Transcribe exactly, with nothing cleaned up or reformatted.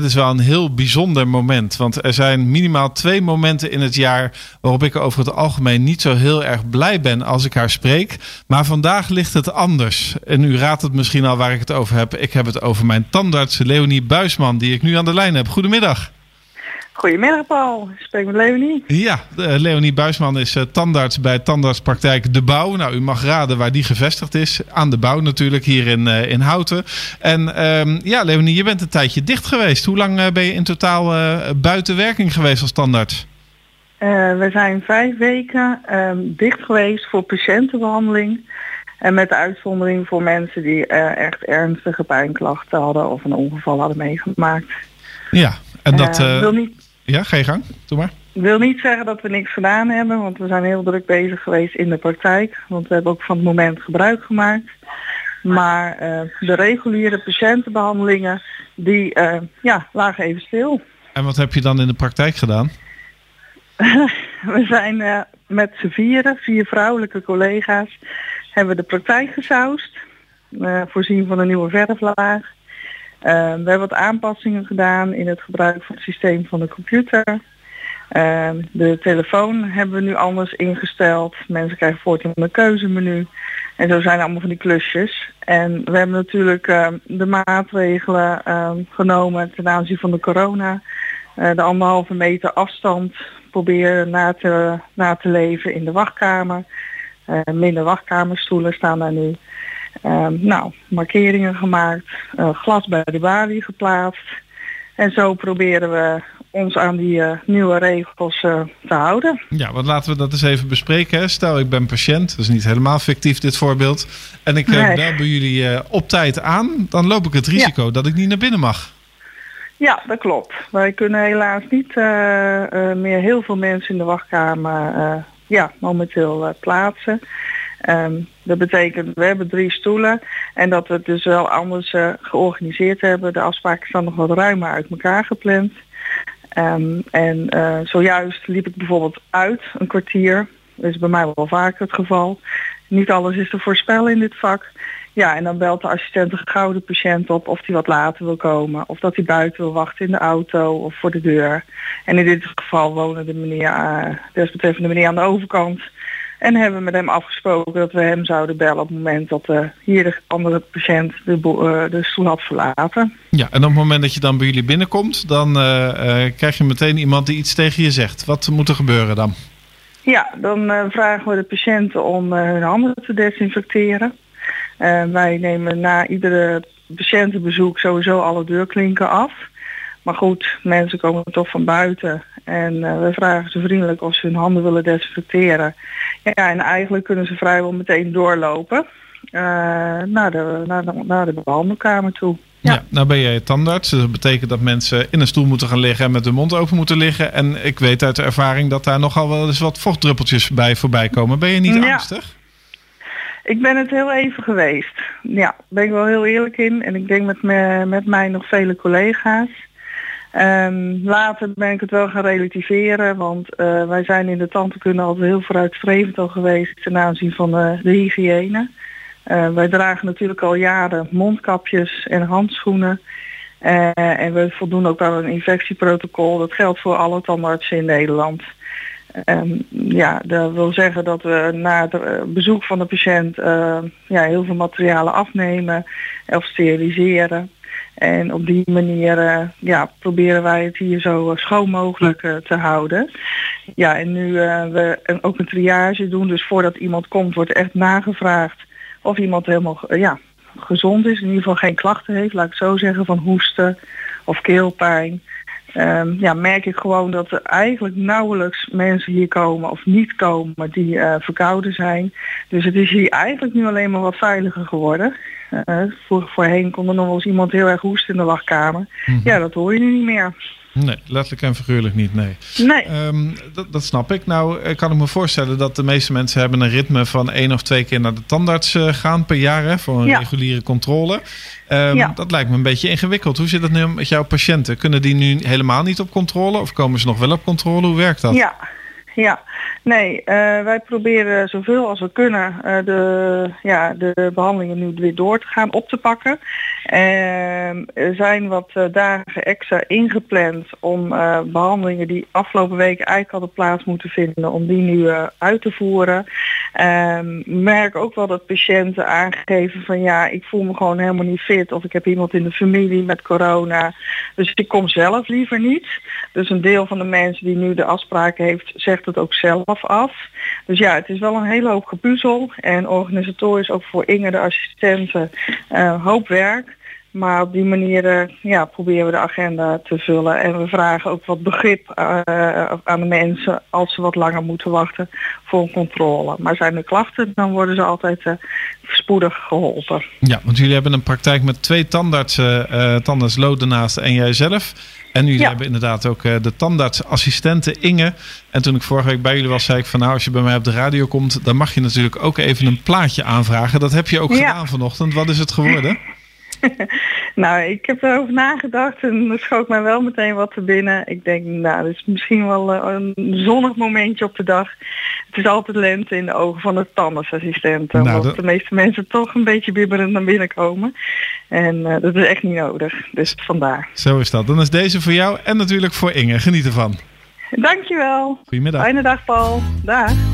dit is wel een heel bijzonder moment. Want er zijn minimaal twee momenten in het jaar waarop ik over het algemeen niet zo heel erg blij ben als ik haar spreek. Maar vandaag ligt het anders. En u raadt het misschien al waar ik het over heb. Ik heb het over mijn tandarts Leonie Buijsman, die ik nu aan de lijn heb. Goedemiddag. Goedemiddag, Paul. Ik spreek met Leonie. Ja, Leonie Buijsman is tandarts bij tandartspraktijk De Bouw. Nou, u mag raden waar die gevestigd is. Aan De Bouw natuurlijk, hier in, in Houten. En um, ja, Leonie, je bent een tijdje dicht geweest. Hoe lang ben je in totaal uh, buiten werking geweest als tandarts? Uh, we zijn vijf weken uh, dicht geweest voor patiëntenbehandeling. En met de uitzondering voor mensen die uh, echt ernstige pijnklachten hadden of een ongeval hadden meegemaakt. Ja, en dat... Uh, uh, wil niet... Ja, ga je gang. Doe maar. Ik wil niet zeggen dat we niks gedaan hebben, want we zijn heel druk bezig geweest in de praktijk. Want we hebben ook van het moment gebruik gemaakt. Maar uh, de reguliere patiëntenbehandelingen, die uh, ja, lagen even stil. En wat heb je dan in de praktijk gedaan? We zijn uh, met z'n vieren, vier vrouwelijke collega's, hebben we de praktijk gesausd. Uh, voorzien van een nieuwe verflaag. Uh, we hebben wat aanpassingen gedaan in het gebruik van het systeem van de computer. Uh, de telefoon hebben we nu anders ingesteld. Mensen krijgen voortaan een keuzemenu. En zo zijn allemaal van die klusjes. En we hebben natuurlijk uh, de maatregelen uh, genomen ten aanzien van de corona. Uh, de anderhalve meter afstand proberen na te, na te leven in de wachtkamer. Uh, minder wachtkamerstoelen staan daar nu. Uh, nou, markeringen gemaakt, uh, glas bij de balie geplaatst. En zo proberen we ons aan die uh, nieuwe regels uh, te houden. Ja, want laten we dat eens even bespreken. Hè? Stel, ik ben patiënt, dat is niet helemaal fictief dit voorbeeld. En ik uh, nee. bel bij jullie uh, op tijd aan, dan loop ik het risico ja. dat ik niet naar binnen mag. Ja, dat klopt. Wij kunnen helaas niet uh, uh, meer heel veel mensen in de wachtkamer uh, ja, momenteel uh, plaatsen. Um, dat betekent, we hebben drie stoelen en dat we het dus wel anders uh, georganiseerd hebben. De afspraken staan nog wat ruimer uit elkaar gepland. Um, en uh, zojuist liep ik bijvoorbeeld uit een kwartier. Dat is bij mij wel vaak het geval. Niet alles is te voorspellen in dit vak. Ja, en dan belt de assistent een gouden patiënt op of die wat later wil komen. Of dat hij buiten wil wachten in de auto of voor de deur. En in dit geval wonen de meneer, uh, desbetreffende meneer aan de overkant. En hebben we met hem afgesproken dat we hem zouden bellen op het moment dat uh, hier de andere patiënt de, bo- uh, de stoel had verlaten. Ja, en op het moment dat je dan bij jullie binnenkomt, dan uh, uh, krijg je meteen iemand die iets tegen je zegt. Wat moet er gebeuren dan? Ja, dan uh, vragen we de patiënten om uh, hun handen te desinfecteren. Uh, wij nemen na iedere patiëntenbezoek sowieso alle deurklinken af. Maar goed, mensen komen toch van buiten en uh, we vragen ze vriendelijk of ze hun handen willen desinfecteren. Ja, en eigenlijk kunnen ze vrijwel meteen doorlopen uh, naar, de, naar, de, naar de behandelkamer toe. Ja. ja, nou ben jij tandarts. Dus dat betekent dat mensen in een stoel moeten gaan liggen en met hun mond open moeten liggen. En ik weet uit de ervaring dat daar nogal wel eens wat vochtdruppeltjes bij voorbij komen. Ben je niet ja. angstig? Ik ben het heel even geweest. Ja, ben ik wel heel eerlijk in. En ik denk met, me, met mij nog vele collega's. Um, later ben ik het wel gaan relativeren, want uh, wij zijn in de tandheelkunde altijd heel vooruitstrevend al geweest ten aanzien van uh, de hygiëne. Uh, wij dragen natuurlijk al jaren mondkapjes en handschoenen uh, en we voldoen ook aan een infectieprotocol. Dat geldt voor alle tandartsen in Nederland. Um, ja, dat wil zeggen dat we na het bezoek van de patiënt uh, ja, heel veel materialen afnemen of steriliseren. En op die manier uh, ja, proberen wij het hier zo schoon mogelijk uh, te houden. Ja, en nu uh, we ook een triage doen. Dus voordat iemand komt wordt echt nagevraagd of iemand helemaal uh, ja, gezond is. In ieder geval geen klachten heeft, laat ik zo zeggen, van hoesten of keelpijn. Um, ja, merk ik gewoon dat er eigenlijk nauwelijks mensen hier komen of niet komen die uh, verkouden zijn. Dus het is hier eigenlijk nu alleen maar wat veiliger geworden. Uh, voor, voorheen kon er nog wel eens iemand heel erg hoesten in de wachtkamer. Mm-hmm. Ja, dat hoor je nu niet meer. Nee, letterlijk en figuurlijk niet, nee. nee. Um, dat, dat snap ik. Nou, kan ik me voorstellen dat de meeste mensen hebben een ritme van één of twee keer naar de tandarts uh, gaan per jaar, hè, voor een ja. reguliere controle. Um, ja. Dat lijkt me een beetje ingewikkeld. Hoe zit het nu met jouw patiënten? Kunnen die nu helemaal niet op controle of komen ze nog wel op controle? Hoe werkt dat? Ja, Ja, nee, uh, wij proberen zoveel als we kunnen uh, de, ja, de behandelingen nu weer door te gaan, op te pakken. Uh, er zijn wat uh, dagen extra ingepland om uh, behandelingen die afgelopen weken eigenlijk hadden plaats moeten vinden, om die nu uh, uit te voeren. Uh, merk ook wel dat patiënten aangeven van ja, ik voel me gewoon helemaal niet fit, of ik heb iemand in de familie met corona, dus ik kom zelf liever niet. Dus een deel van de mensen die nu de afspraak heeft, zegt het ook zelf af. Dus ja, het is wel een hele hoop gepuzzel en organisatorisch ook voor Inge, de assistenten, uh, hoop werk. Maar op die manier uh, ja, proberen we de agenda te vullen. En we vragen ook wat begrip uh, aan de mensen als ze wat langer moeten wachten voor een controle. Maar zijn er klachten, dan worden ze altijd uh, spoedig geholpen. Ja, want jullie hebben een praktijk met twee tandartsen, uh, tandarts Lodenaas en jijzelf. En jullie ja. hebben inderdaad ook uh, de tandartsassistente Inge. En toen ik vorige week bij jullie was, zei ik van nou, als je bij mij op de radio komt, dan mag je natuurlijk ook even een plaatje aanvragen. Dat heb je ook ja. gedaan vanochtend. Wat is het geworden? Nou, ik heb erover nagedacht en er schoot mij wel meteen wat te binnen. Ik denk, nou, dit is misschien wel een zonnig momentje op de dag. Het is altijd lente in de ogen van de tandartsassistenten. Nou, omdat dat... de meeste mensen toch een beetje bibberend naar binnen komen. En uh, dat is echt niet nodig. Dus vandaar. Zo is dat. Dan is deze voor jou en natuurlijk voor Inge. Geniet ervan. Dankjewel. Goedemiddag. Fijne dag, Paul. Dag.